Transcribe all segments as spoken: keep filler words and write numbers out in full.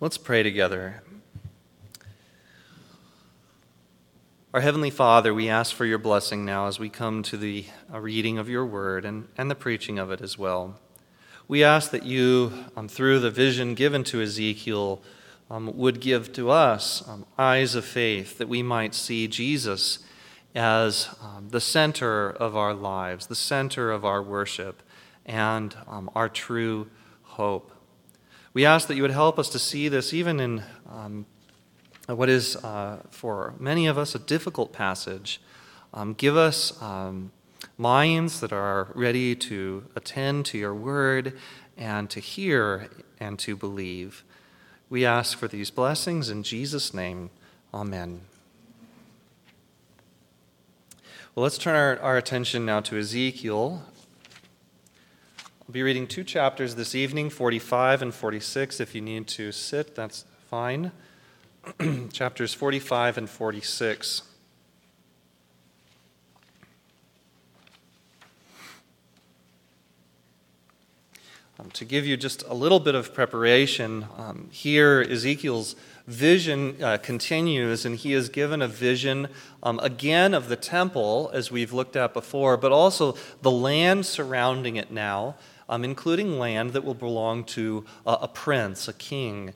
Let's pray together. Our Heavenly Father, we ask for your blessing now as we come to the reading of your word and, and the preaching of it as well. We ask that you, um, through the vision given to Ezekiel, um, would give to us um, eyes of faith that we might see Jesus as um, the center of our lives, the center of our worship, and um, our true hope. We ask that you would help us to see this even in um, what is, uh, for many of us, a difficult passage. Um, give us um, minds that are ready to attend to your word and to hear and to believe. We ask for these blessings in Jesus' name. Amen. Well, let's turn our, our attention now to Ezekiel. I'll be reading two chapters this evening, forty-five and forty-six. If you need to sit, that's fine. Chapters forty-five and forty-six. Um, to give you just a little bit of preparation, um, here Ezekiel's vision uh, continues, and he is given a vision um, again of the temple, as we've looked at before, but also the land surrounding it now. Um, including land that will belong to uh, a prince, a king.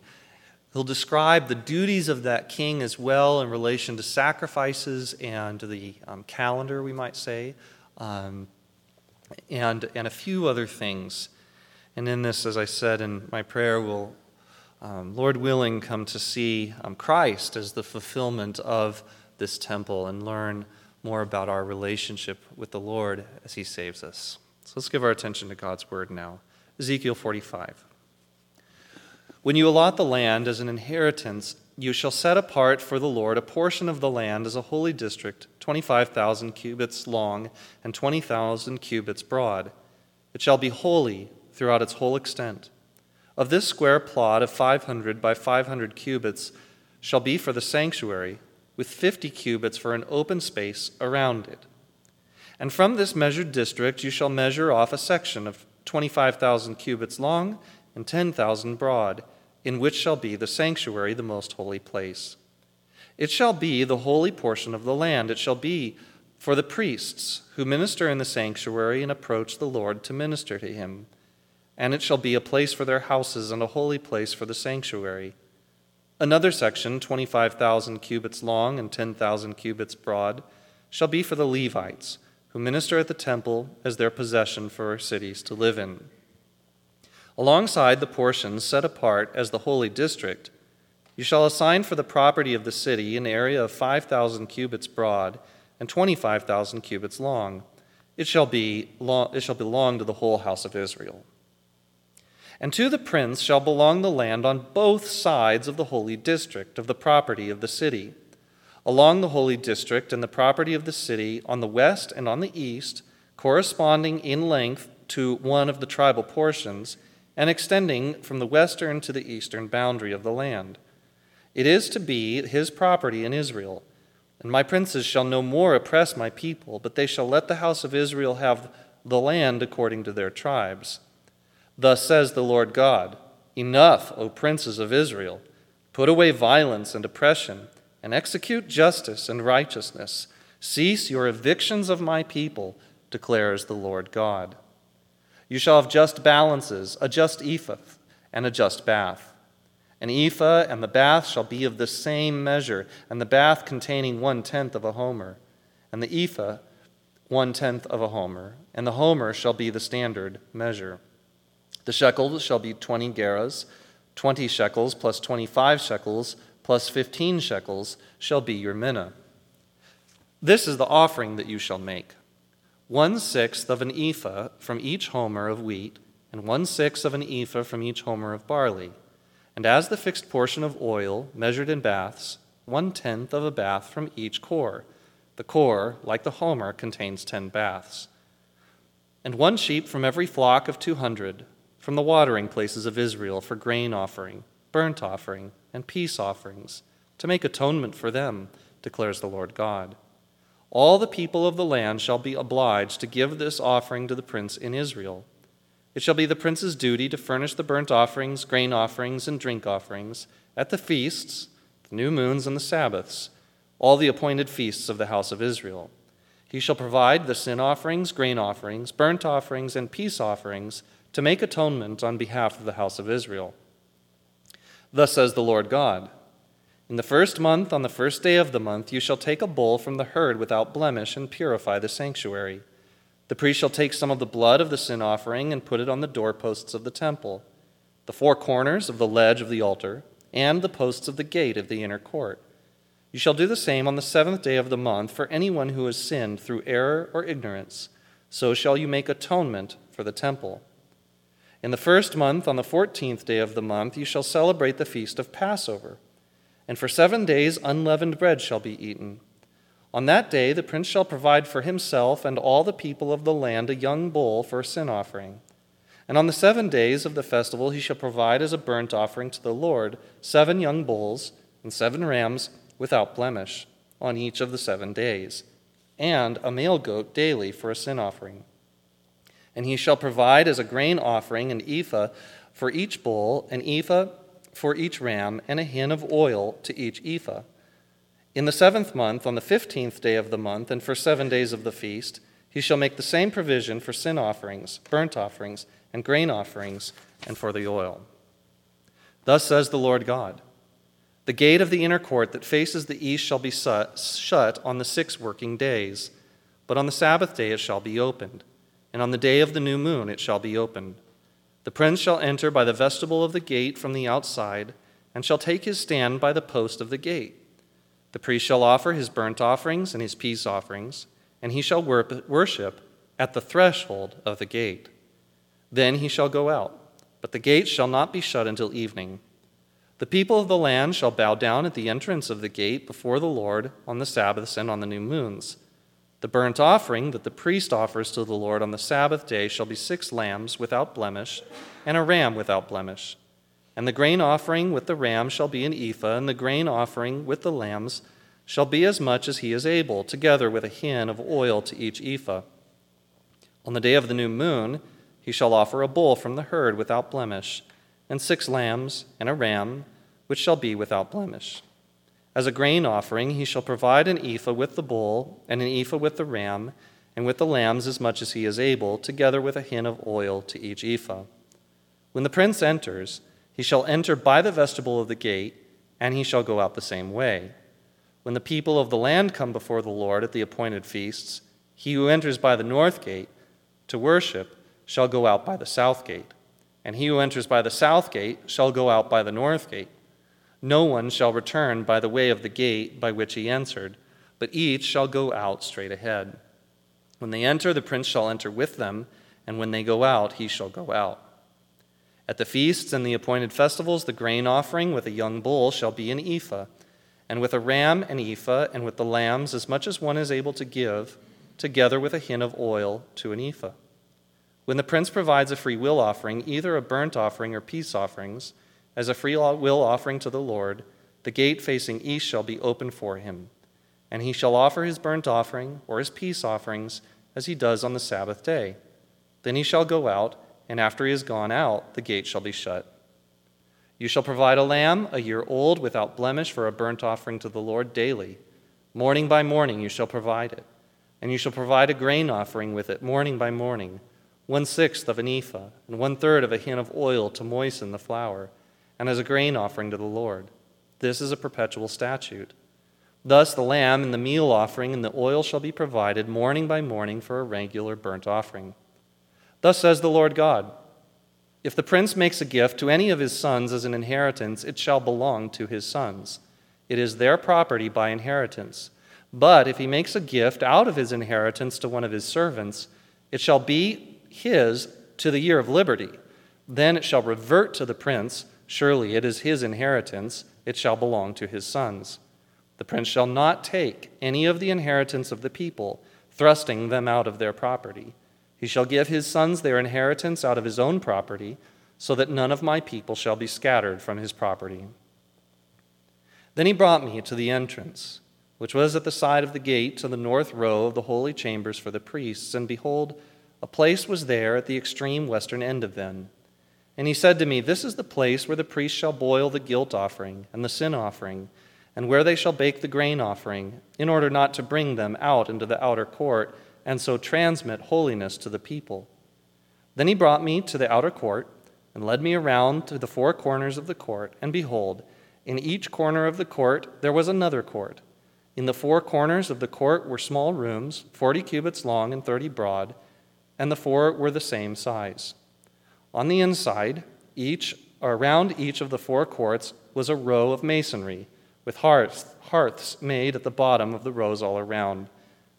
He'll describe the duties of that king as well in relation to sacrifices and the um, calendar, we might say, um, and, and a few other things. And in this, as I said in my prayer, we'll, um, Lord willing, come to see um, Christ as the fulfillment of this temple and learn more about our relationship with the Lord as he saves us. So let's give our attention to God's word now. Ezekiel forty-five. When you allot the land as an inheritance, you shall set apart for the Lord a portion of the land as a holy district, twenty-five thousand cubits long and twenty thousand cubits broad. It shall be holy throughout its whole extent. Of this square plot of five hundred by five hundred cubits shall be for the sanctuary, with fifty cubits for an open space around it. And from this measured district you shall measure off a section of twenty-five thousand cubits long and ten thousand broad, in which shall be the sanctuary, the most holy place. It shall be the holy portion of the land. It shall be for the priests who minister in the sanctuary and approach the Lord to minister to him. And it shall be a place for their houses and a holy place for the sanctuary. Another section, twenty-five thousand cubits long and ten thousand cubits broad, shall be for the Levites, who minister at the temple as their possession for cities to live in. Alongside the portions set apart as the holy district, you shall assign for the property of the city an area of five thousand cubits broad and twenty-five thousand cubits long. It shall be it shall belong to the whole house of Israel. And to the prince shall belong the land on both sides of the holy district of the property of the city. Along the holy district and the property of the city on the west and on the east, corresponding in length to one of the tribal portions, and extending from the western to the eastern boundary of the land. It is to be his property in Israel, and my princes shall no more oppress my people, but they shall let the house of Israel have the land according to their tribes. Thus says the Lord God, Enough, O princes of Israel, put away violence and oppression, and execute justice and righteousness. Cease your evictions of my people, declares the Lord God. You shall have just balances, a just ephah, and a just bath. An ephah and the bath shall be of the same measure, and the bath containing one-tenth of a homer, and the ephah one-tenth of a homer, and the homer shall be the standard measure. The shekel shall be twenty gerahs, twenty shekels plus twenty-five shekels, plus fifteen shekels shall be your mina. This is the offering that you shall make. One-sixth of an ephah from each homer of wheat, and one-sixth of an ephah from each homer of barley. And as the fixed portion of oil, measured in baths, one-tenth of a bath from each core. The core, like the homer, contains ten baths. And one sheep from every flock of two hundred, from the watering places of Israel for grain offering, burnt offering, and peace offerings, to make atonement for them, declares the Lord God. All the people of the land shall be obliged to give this offering to the prince in Israel. It shall be the prince's duty to furnish the burnt offerings, grain offerings, and drink offerings at the feasts, the new moons, and the Sabbaths, all the appointed feasts of the house of Israel. He shall provide the sin offerings, grain offerings, burnt offerings, and peace offerings to make atonement on behalf of the house of Israel. Thus says the Lord God, in the first month, on the first day of the month, you shall take a bull from the herd without blemish and purify the sanctuary. The priest shall take some of the blood of the sin offering and put it on the doorposts of the temple, the four corners of the ledge of the altar, and the posts of the gate of the inner court. You shall do the same on the seventh day of the month for anyone who has sinned through error or ignorance. So shall you make atonement for the temple. In the first month, on the fourteenth day of the month, you shall celebrate the feast of Passover. And for seven days unleavened bread shall be eaten. On that day the prince shall provide for himself and all the people of the land a young bull for a sin offering. And on the seven days of the festival he shall provide as a burnt offering to the Lord seven young bulls and seven rams without blemish on each of the seven days, and a male goat daily for a sin offering. And he shall provide as a grain offering an ephah for each bull, an ephah for each ram, and a hin of oil to each ephah. In the seventh month, on the fifteenth day of the month, and for seven days of the feast, he shall make the same provision for sin offerings, burnt offerings, and grain offerings, and for the oil. Thus says the Lord God, the gate of the inner court that faces the east shall be shut on the six working days, but on the Sabbath day it shall be opened, and on the day of the new moon it shall be opened. The prince shall enter by the vestibule of the gate from the outside, and shall take his stand by the post of the gate. The priest shall offer his burnt offerings and his peace offerings, and he shall worship at the threshold of the gate. Then he shall go out, but the gate shall not be shut until evening. The people of the land shall bow down at the entrance of the gate before the Lord on the Sabbaths and on the new moons. The burnt offering that the priest offers to the Lord on the Sabbath day shall be six lambs without blemish and a ram without blemish. And the grain offering with the ram shall be an ephah, and the grain offering with the lambs shall be as much as he is able, together with a hin of oil to each ephah. On the day of the new moon he shall offer a bull from the herd without blemish, and six lambs and a ram, which shall be without blemish. As a grain offering, he shall provide an ephah with the bull, and an ephah with the ram, and with the lambs as much as he is able, together with a hin of oil to each ephah. When the prince enters, he shall enter by the vestibule of the gate, and he shall go out the same way. When the people of the land come before the Lord at the appointed feasts, he who enters by the north gate to worship shall go out by the south gate, and he who enters by the south gate shall go out by the north gate. No one shall return by the way of the gate by which he entered, but each shall go out straight ahead. When they enter, the prince shall enter with them, and when they go out, he shall go out. At the feasts and the appointed festivals, the grain offering with a young bull shall be an ephah, and with a ram an ephah, and with the lambs as much as one is able to give, together with a hin of oil to an ephah. When the prince provides a free will offering, either a burnt offering or peace offerings, as a free will offering to the Lord, the gate facing east shall be open for him, and he shall offer his burnt offering or his peace offerings as he does on the Sabbath day. Then he shall go out, and after he has gone out, the gate shall be shut. You shall provide a lamb, a year old, without blemish, for a burnt offering to the Lord daily. Morning by morning you shall provide it, and you shall provide a grain offering with it morning by morning, one-sixth of an ephah, and one-third of a hin of oil to moisten the flour, and as a grain offering to the Lord. This is a perpetual statute. Thus the lamb and the meal offering and the oil shall be provided morning by morning for a regular burnt offering. Thus says the Lord God, if the prince makes a gift to any of his sons as an inheritance, it shall belong to his sons. It is their property by inheritance. But if he makes a gift out of his inheritance to one of his servants, it shall be his to the year of liberty. Then it shall revert to the prince. Surely it is his inheritance, it shall belong to his sons. The prince shall not take any of the inheritance of the people, thrusting them out of their property. He shall give his sons their inheritance out of his own property, so that none of my people shall be scattered from his property. Then he brought me to the entrance, which was at the side of the gate, to the north row of the holy chambers for the priests, and behold, A place was there at the extreme western end of them. And he said to me, this is the place where the priest shall boil the guilt offering and the sin offering, and where they shall bake the grain offering, in order not to bring them out into the outer court, and so transmit holiness to the people. Then he brought me to the outer court, and led me around to the four corners of the court, and behold, in each corner of the court there was another court. In the four corners of the court were small rooms, forty cubits long and thirty broad, and the four were the same size. On the inside, each or around each of the four courts was a row of masonry, with hearths, hearths made at the bottom of the rows all around.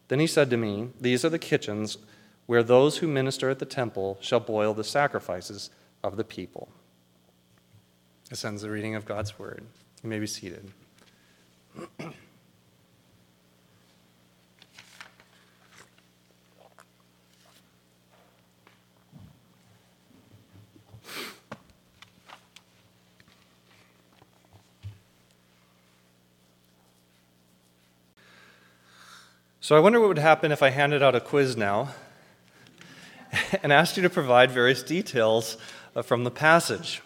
Then he said to me, these are the kitchens where those who minister at the temple shall boil the sacrifices of the people. This ends the reading of God's word. You may be seated. So I wonder what would happen if I handed out a quiz now and asked you to provide various details from the passage.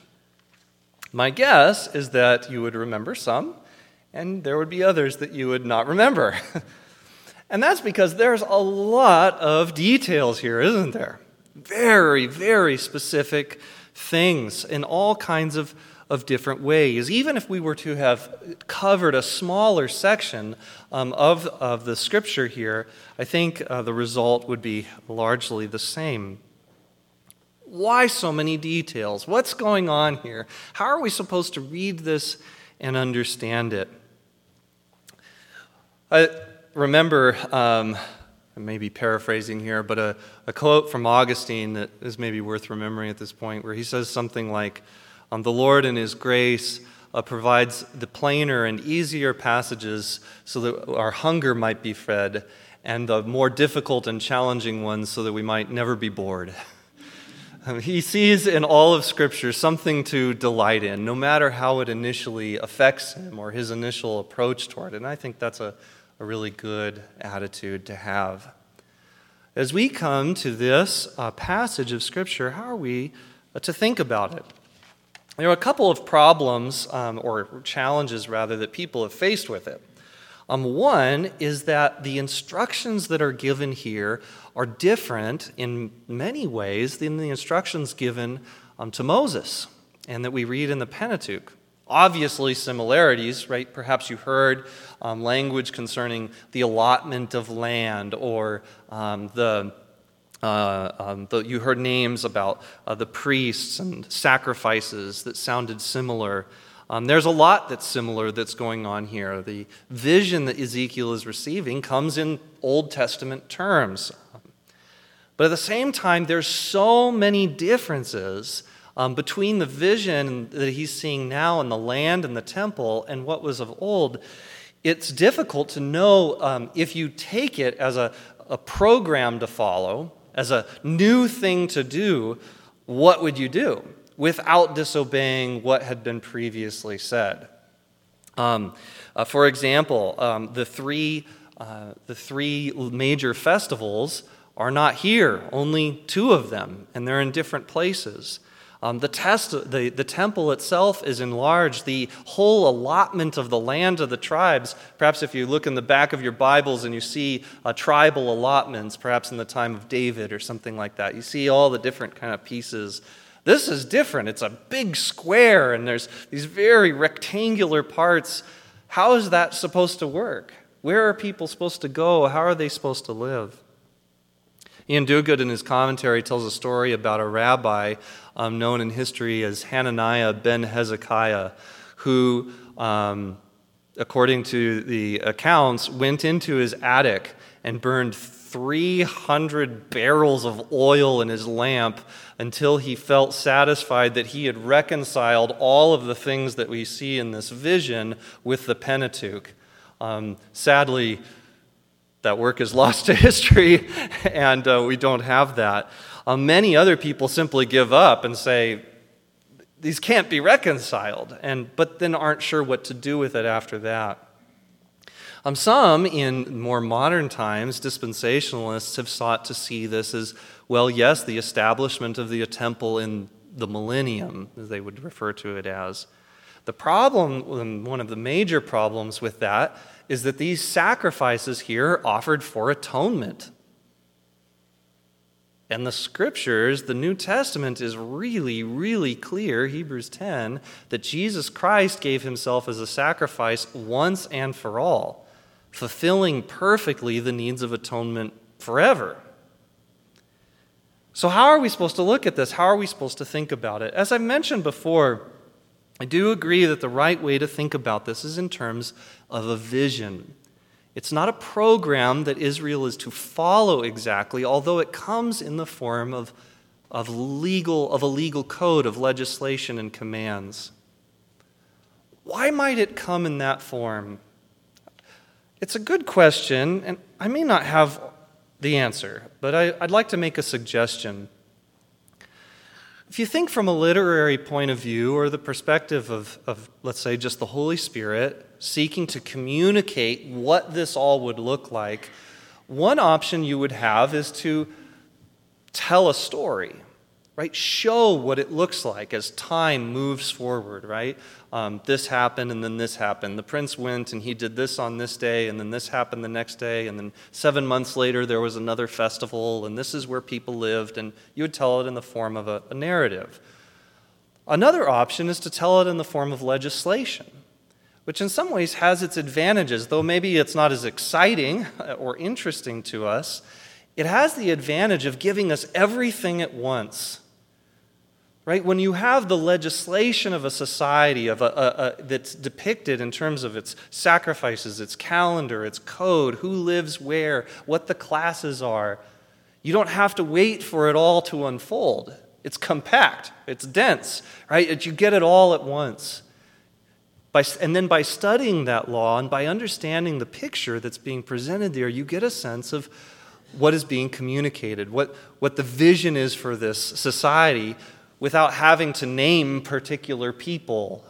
My guess is that you would remember some, and there would be others that you would not remember. And that's because there's a lot of details here, isn't there? Very, very specific things in all kinds of of different ways. Even if we were to have covered a smaller section um, of, of the scripture here, I think uh, the result would be largely the same. Why so many details? What's going on here? How are we supposed to read this and understand it? I remember, um, I may be paraphrasing here, but a, a quote from Augustine that is maybe worth remembering at this point, where he says something like, Um, the Lord in His grace uh, provides the plainer and easier passages so that our hunger might be fed, and the more difficult and challenging ones so that we might never be bored. um, he sees in all of Scripture something to delight in, no matter how it initially affects him or his initial approach toward it. And I think that's a, a really good attitude to have. As we come to this uh, passage of Scripture, how are we uh, to think about it? There are a couple of problems, um, or challenges rather, that people have faced with it. Um, one is that the instructions that are given here are different in many ways than the instructions given um, to Moses, and that we read in the Pentateuch. Obviously similarities, right? Perhaps you heard um, language concerning the allotment of land, or um, the... Uh, um, the, you heard names about uh, the priests and sacrifices that sounded similar. Um, there's a lot that's similar that's going on here. The vision that Ezekiel is receiving comes in Old Testament terms. But at the same time, there's so many differences um, between the vision that he's seeing now in the land and the temple and what was of old. It's difficult to know um, if you take it as a, a program to follow, as a new thing to do, what would you do without disobeying what had been previously said? Um, uh, for example, um, the three uh, the three major festivals are not here, only two of them, and they're in different places. Um, the, test, the, the temple itself is enlarged. The whole allotment of the land of the tribes, perhaps if you look in the back of your Bibles and you see uh, tribal allotments, perhaps in the time of David or something like that, you see all the different kind of pieces. This is different. It's a big square, and there's these very rectangular parts. How is that supposed to work? Where are people supposed to go? How are they supposed to live? Ian Duguid, in his commentary, tells a story about a rabbi um, known in history as Hananiah ben Hezekiah, who, um, according to the accounts, went into his attic and burned three hundred barrels of oil in his lamp until he felt satisfied that he had reconciled all of the things that we see in this vision with the Pentateuch. Um, sadly, that work is lost to history, and uh, we don't have that. Uh, many other people simply give up and say, these can't be reconciled, and but then aren't sure what to do with it after that. Um, some, in more modern times, dispensationalists have sought to see this as Well, yes, the establishment of the temple in the millennium, as they would refer to it as. The problem, one of the major problems with that, is that these sacrifices here are offered for atonement. And the scriptures, the New Testament is really, really clear, Hebrews ten, that Jesus Christ gave himself as a sacrifice once and for all, fulfilling perfectly the needs of atonement forever. So how are we supposed to look at this? How are we supposed to think about it? As I mentioned before, I do agree that the right way to think about this is in terms of a vision. It's not a program that Israel is to follow exactly, although it comes in the form of, of, legal, of a legal code of legislation and commands. Why might it come in that form? It's a good question, and I may not have the answer, but I, I'd like to make a suggestion. If you think from a literary point of view or the perspective of, of, let's say, just the Holy Spirit seeking to communicate what this all would look like, one option you would have is to tell a story, right? Show what it looks like as time moves forward, right? Um, this happened and then this happened. The prince went and he did this on this day and then this happened the next day and then seven months later there was another festival and this is where people lived, and you would tell it in the form of a, a narrative. Another option is to tell it in the form of legislation, which in some ways has its advantages, though maybe it's not as exciting or interesting to us. It has the advantage of giving us everything at once. Right? When you have the legislation of a society of a, a, a, that's depicted in terms of its sacrifices, its calendar, its code, who lives where, what the classes are, you don't have to wait for it all to unfold. It's compact. It's dense. Right? It, you get it all at once. By, and then by studying that law and by understanding the picture that's being presented there, you get a sense of what is being communicated, what, what the vision is for this society, without having to name particular people,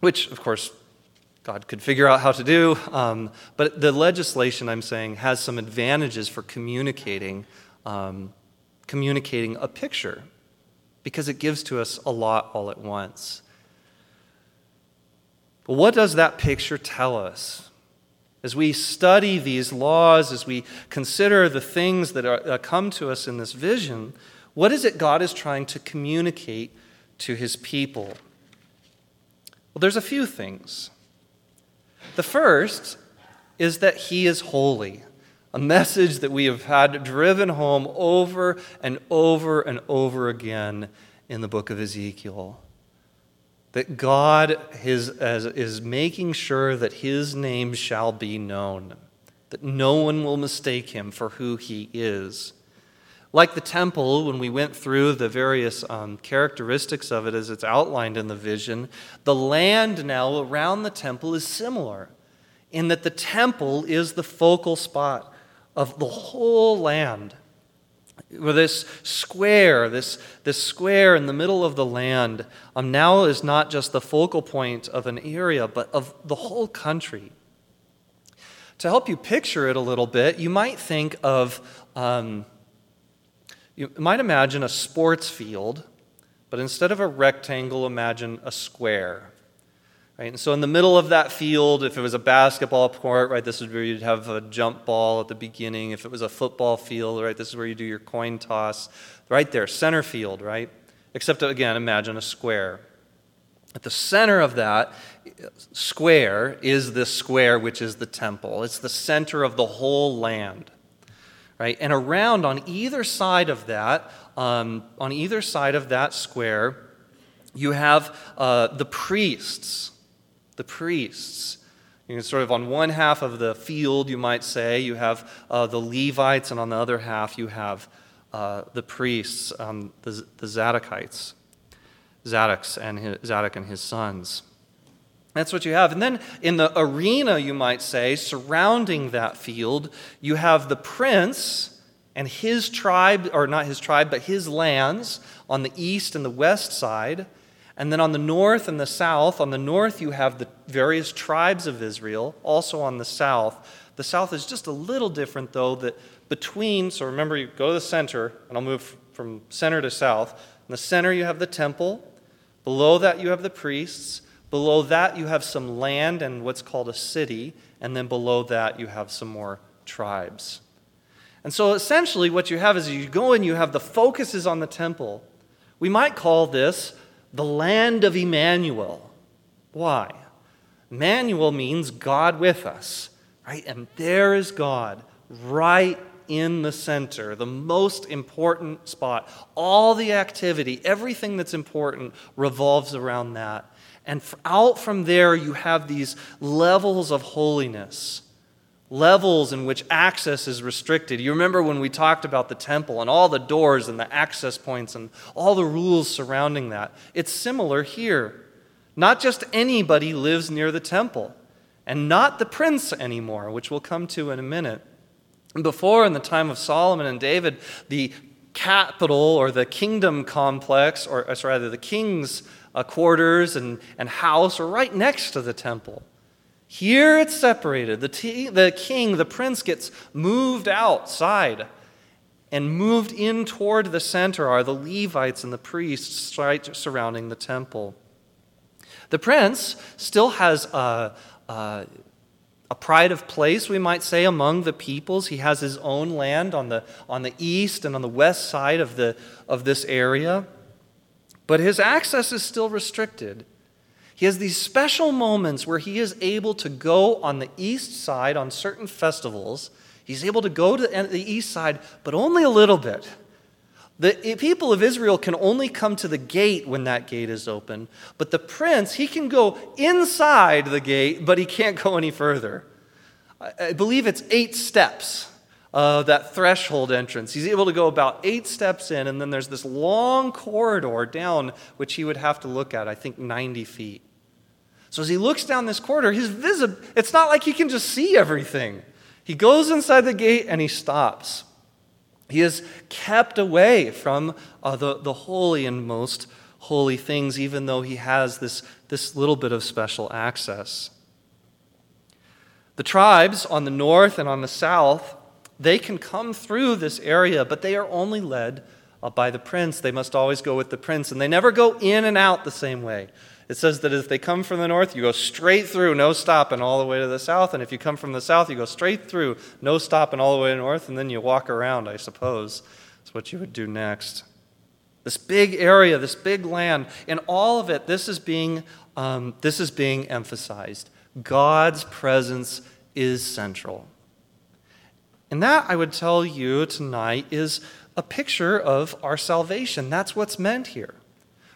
which, of course, God could figure out how to do. Um, but the legislation, I'm saying, has some advantages for communicating, um, communicating a picture, because it gives to us a lot all at once. But what does that picture tell us? As we study these laws, as we consider the things that are, uh, come to us in this vision, what is it God is trying to communicate to his people? Well, there's a few things. The first is that he is holy, a message that we have had driven home over and over and over again in the book of Ezekiel. That God is, is making sure that his name shall be known, that no one will mistake him for who he is. Like the temple, when we went through the various um, characteristics of it as it's outlined in the vision, the land now around the temple is similar in that the temple is the focal spot of the whole land. This square, this, this square in the middle of the land um, now is not just the focal point of an area, but of the whole country. To help you picture it a little bit, you might think of... Um, You might imagine a sports field, but instead of a rectangle, imagine a square. Right? And so in the middle of that field, if it was a basketball court, right, this is where you'd have a jump ball at the beginning. If it was a football field, right, this is where you do your coin toss. Right there, center field, right? Except, again, imagine a square. At the center of that square is this square, which is the temple. It's the center of the whole land. Right? And around on either side of that, um, on either side of that square, you have uh, the priests. The priests. You can sort of on one half of the field, you might say, you have uh, the Levites, and on the other half, you have uh, the priests, um, the, the Zadokites, Zadoks and his, Zadok and his sons. That's what you have. And then in the arena, you might say, surrounding that field, you have the prince and his tribe, or not his tribe, but his lands on the east and the west side. And then on the north and the south, on the north you have the various tribes of Israel, also on the south. The south is just a little different, though, that between, so remember, you go to the center, and I'll move from center to south. In the center, you have the temple. Below that, you have the priests. Below that, you have some land and what's called a city. And then below that, you have some more tribes. And so essentially what you have is you go and you have the focus is on the temple. We might call this the land of Emmanuel. Why? Emmanuel means God with us, right? And there is God right in the center, the most important spot. All the activity, everything that's important revolves around that. And out from there, you have these levels of holiness, levels in which access is restricted. You remember when we talked about the temple and all the doors and the access points and all the rules surrounding that. It's similar here. Not just anybody lives near the temple, and not the prince anymore, which we'll come to in a minute. Before, in the time of Solomon and David, the capital or the kingdom complex, or, or rather the king's uh, quarters and, and house are right next to the temple. Here it's separated. The, t- the king, the prince, gets moved outside, and moved in toward the center are the Levites and the priests right surrounding the temple. The prince still has a, a, a pride of place, we might say, among the peoples. He has his own land on the on the east and on the west side of the of this area, but his access is still restricted. He has these special moments where he is able to go on the east side on certain festivals. He's able to go to the east side, but only a little bit. The people of Israel can only come to the gate when that gate is open. But the prince, he can go inside the gate, but he can't go any further. I believe it's eight steps, uh, that threshold entrance. He's able to go about eight steps in, and then there's this long corridor down, which he would have to look at, I think, ninety feet. So as he looks down this corridor, his visi- it's not like he can just see everything. He goes inside the gate, and he stops. He is kept away from uh, the, the holy and most holy things, even though he has this, this little bit of special access. The tribes on the north and on the south, they can come through this area, but they are only led uh, by the prince. They must always go with the prince, and they never go in and out the same way. It says that if they come from the north, you go straight through, no stop, and all the way to the south. And if you come from the south, you go straight through, no stop, and all the way to the north. And then you walk around, I suppose. That's what you would do next. This big area, this big land, and all of it, this is being, um, this is being emphasized. God's presence is central. And that, I would tell you tonight, is a picture of our salvation. That's what's meant here.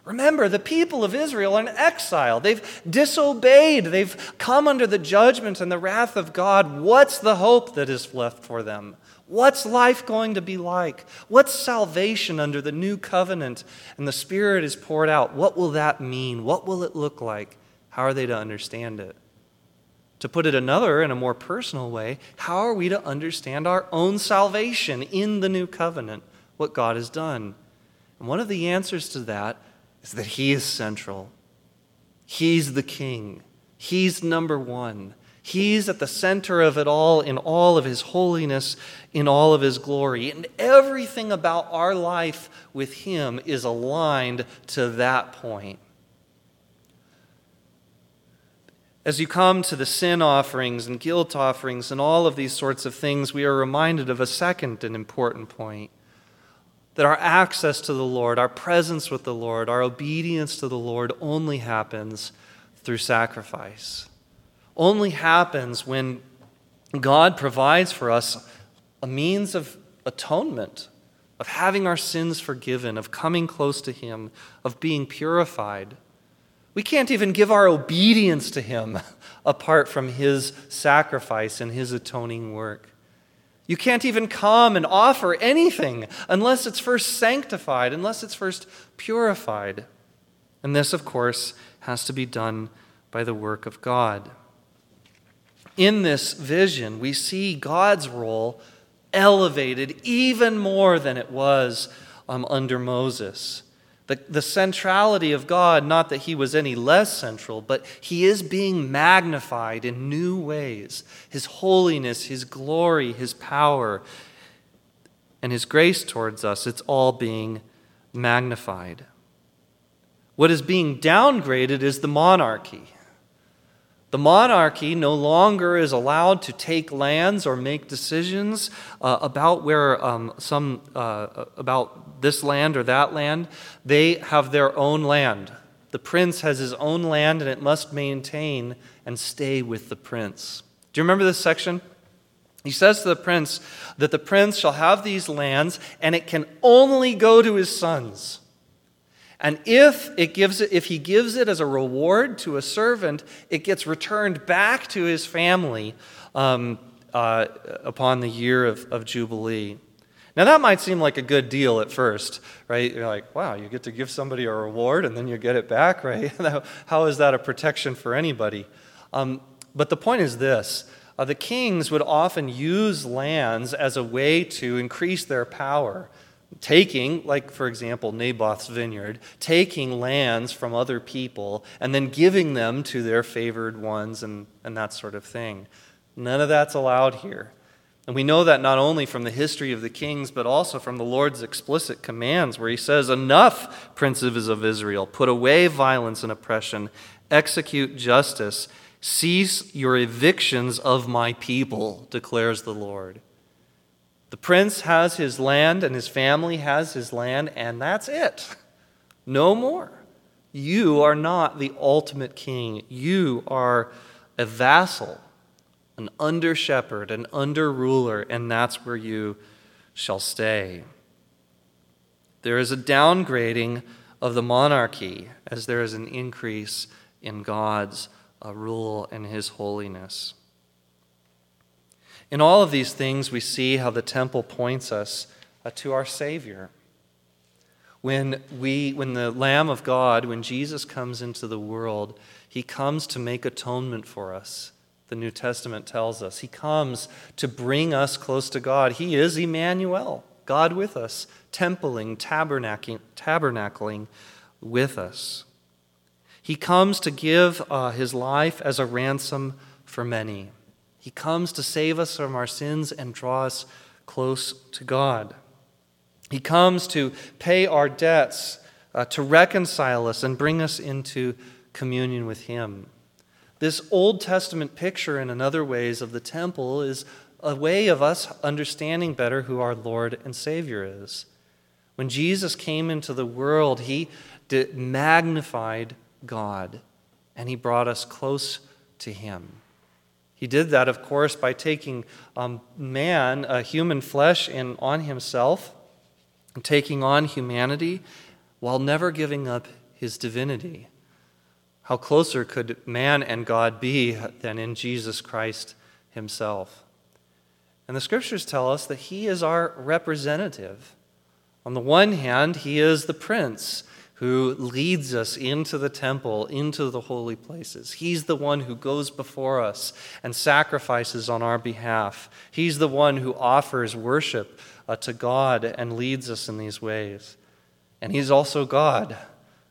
Remember, the people of Israel are in exile. They've disobeyed. They've come under the judgment and the wrath of God. What's the hope that is left for them? What's life going to be like? What's salvation under the new covenant and the Spirit is poured out? What will that mean? What will it look like? How are they to understand it? To put it another, in a more personal way, how are we to understand our own salvation in the new covenant, what God has done? And one of the answers to that is that he is central. He's the king. He's number one. He's at the center of it all, in all of his holiness, in all of his glory. And everything about our life with him is aligned to that point. As you come to the sin offerings and guilt offerings and all of these sorts of things, we are reminded of a second and important point. That our access to the Lord, our presence with the Lord, our obedience to the Lord only happens through sacrifice. Only happens when God provides for us a means of atonement, of having our sins forgiven, of coming close to him, of being purified. We can't even give our obedience to him apart from his sacrifice and his atoning work. You can't even come and offer anything unless it's first sanctified, unless it's first purified. And this, of course, has to be done by the work of God. In this vision, we see God's role elevated even more than it was um, under Moses. The, the centrality of God, not that he was any less central, but he is being magnified in new ways. His holiness, his glory, his power. and his grace towards us, it's all being magnified. What is being downgraded is the monarchy. The monarchy no longer is allowed to take lands or make decisions uh, about where um, some uh, about this land or that land. They have their own land. The prince has his own land, and it must maintain and stay with the prince. Do you remember this section? He says to the prince that the prince shall have these lands, and it can only go to his sons. And if it gives it, if he gives it as a reward to a servant, it gets returned back to his family um, uh, upon the year of, of Jubilee. Now that might seem like a good deal at first, right? You're like, wow, you get to give somebody a reward and then you get it back, right? How is that a protection for anybody? Um, but the point is this. Uh, the kings would often use lands as a way to increase their power, taking, like for example, Naboth's vineyard, taking lands from other people and then giving them to their favored ones and, and that sort of thing. None of that's allowed here. And we know that not only from the history of the kings, but also from the Lord's explicit commands where he says, "Enough, princes of Israel, put away violence and oppression, execute justice, cease your evictions of my people, declares the Lord." The prince has his land and his family has his land, and that's it. No more. You are not the ultimate king. You are a vassal, an under-shepherd, an under-ruler, and that's where you shall stay. There is a downgrading of the monarchy as there is an increase in God's rule and his holiness. In all of these things, we see how the temple points us uh, to our Savior. When we, when the Lamb of God, when Jesus comes into the world, he comes to make atonement for us. The New Testament tells us. He comes to bring us close to God. He is Emmanuel, God with us, templing, tabernacling, tabernacling with us. He comes to give uh, his life as a ransom for many. He comes to save us from our sins and draw us close to God. He comes to pay our debts, uh, to reconcile us and bring us into communion with him. This Old Testament picture, in another ways, of the temple is a way of us understanding better who our Lord and Savior is. When Jesus came into the world, he magnified God, and he brought us close to him. He did that, of course, by taking um, man, uh, human flesh, in on himself, and taking on humanity, while never giving up his divinity. How closer could man and God be than in Jesus Christ himself? And the scriptures tell us that he is our representative. On the one hand, he is the prince who leads us into the temple, into the holy places. He's the one who goes before us and sacrifices on our behalf. He's the one who offers worship uh, to God and leads us in these ways. And he's also God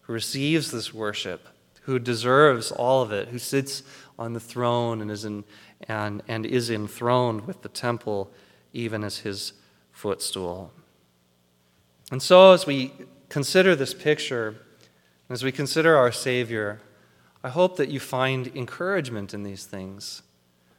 who receives this worship, who deserves all of it, who sits on the throne and is in, and, and is enthroned with the temple even as his footstool. And so as we consider this picture, as we consider our Savior, I hope that you find encouragement in these things.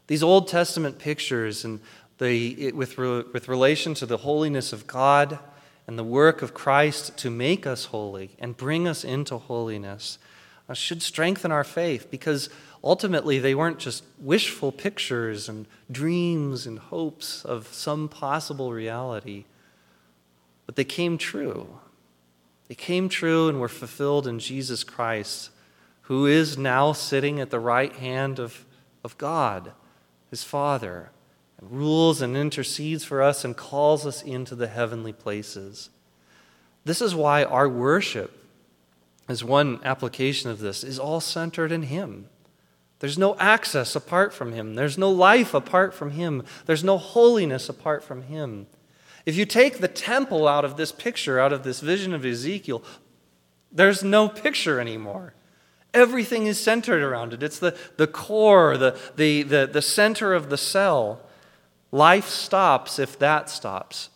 These Old Testament pictures and the it, with, re, with relation to the holiness of God and the work of Christ to make us holy and bring us into holiness should strengthen our faith, because ultimately they weren't just wishful pictures and dreams and hopes of some possible reality, but they came true. They came true and were fulfilled in Jesus Christ, who is now sitting at the right hand of, of God, his Father, and rules and intercedes for us and calls us into the heavenly places. This is why our worship, as one application of this, is all centered in him. There's no access apart from him. There's no life apart from him. There's no holiness apart from him. If you take the temple out of this picture, out of this vision of Ezekiel, there's no picture anymore. Everything is centered around it. It's the, the core, the, the, the, the center of the cell. Life stops if that stops.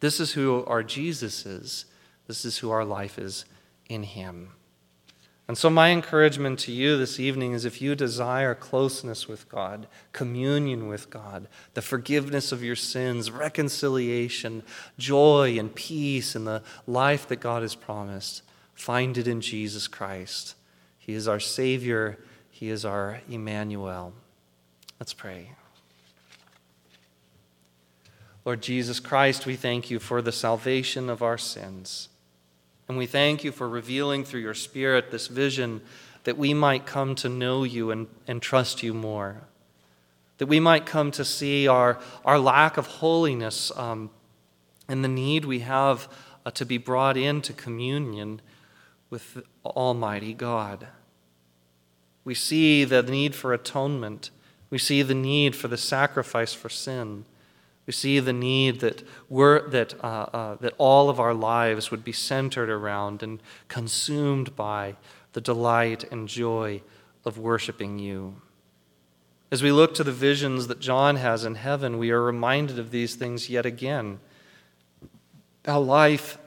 This is who our Jesus is. This is who our life is in him. And so my encouragement to you this evening is, if you desire closeness with God, communion with God, the forgiveness of your sins, reconciliation, joy and peace, and the life that God has promised, find it in Jesus Christ. He is our Savior. He is our Emmanuel. Let's pray. Lord Jesus Christ, we thank you for the salvation of our sins. And we thank you for revealing through your Spirit this vision that we might come to know you and, and trust you more, that we might come to see our, our lack of holiness um, and the need we have uh, to be brought into communion with Almighty God. We see the need for atonement. We see the need for the sacrifice for sin. We see the need that we're, that uh, uh, that all of our lives would be centered around and consumed by the delight and joy of worshiping you. As we look to the visions that John has in heaven, we are reminded of these things yet again. Our life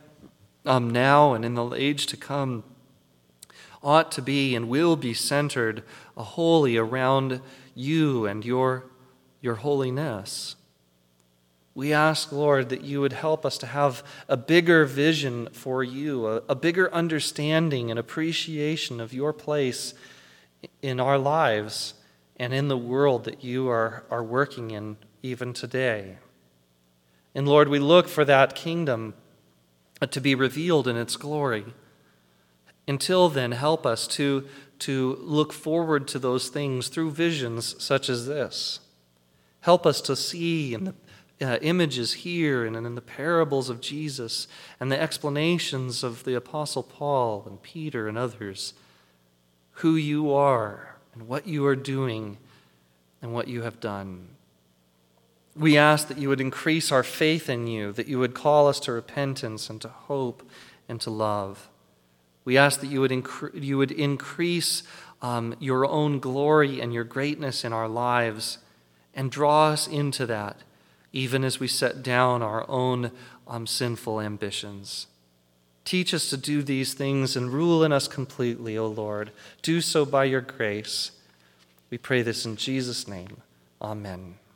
um, now and in the age to come ought to be and will be centered wholly around you and your your holiness. We ask, Lord, that you would help us to have a bigger vision for you, a, a bigger understanding and appreciation of your place in our lives and in the world that you are, are working in even today. And Lord, we look for that kingdom to be revealed in its glory. Until then, help us to, to look forward to those things through visions such as this. Help us to see in the Uh, images here and in the parables of Jesus and the explanations of the Apostle Paul and Peter and others, who you are and what you are doing and what you have done. We ask that you would increase our faith in you, that you would call us to repentance and to hope and to love. We ask that you would, incre- you would increase um, your own glory and your greatness in our lives and draw us into that, even as we set down our own um, sinful ambitions. Teach us to do these things and rule in us completely, O Lord. Do so by your grace. We pray this in Jesus' name. Amen.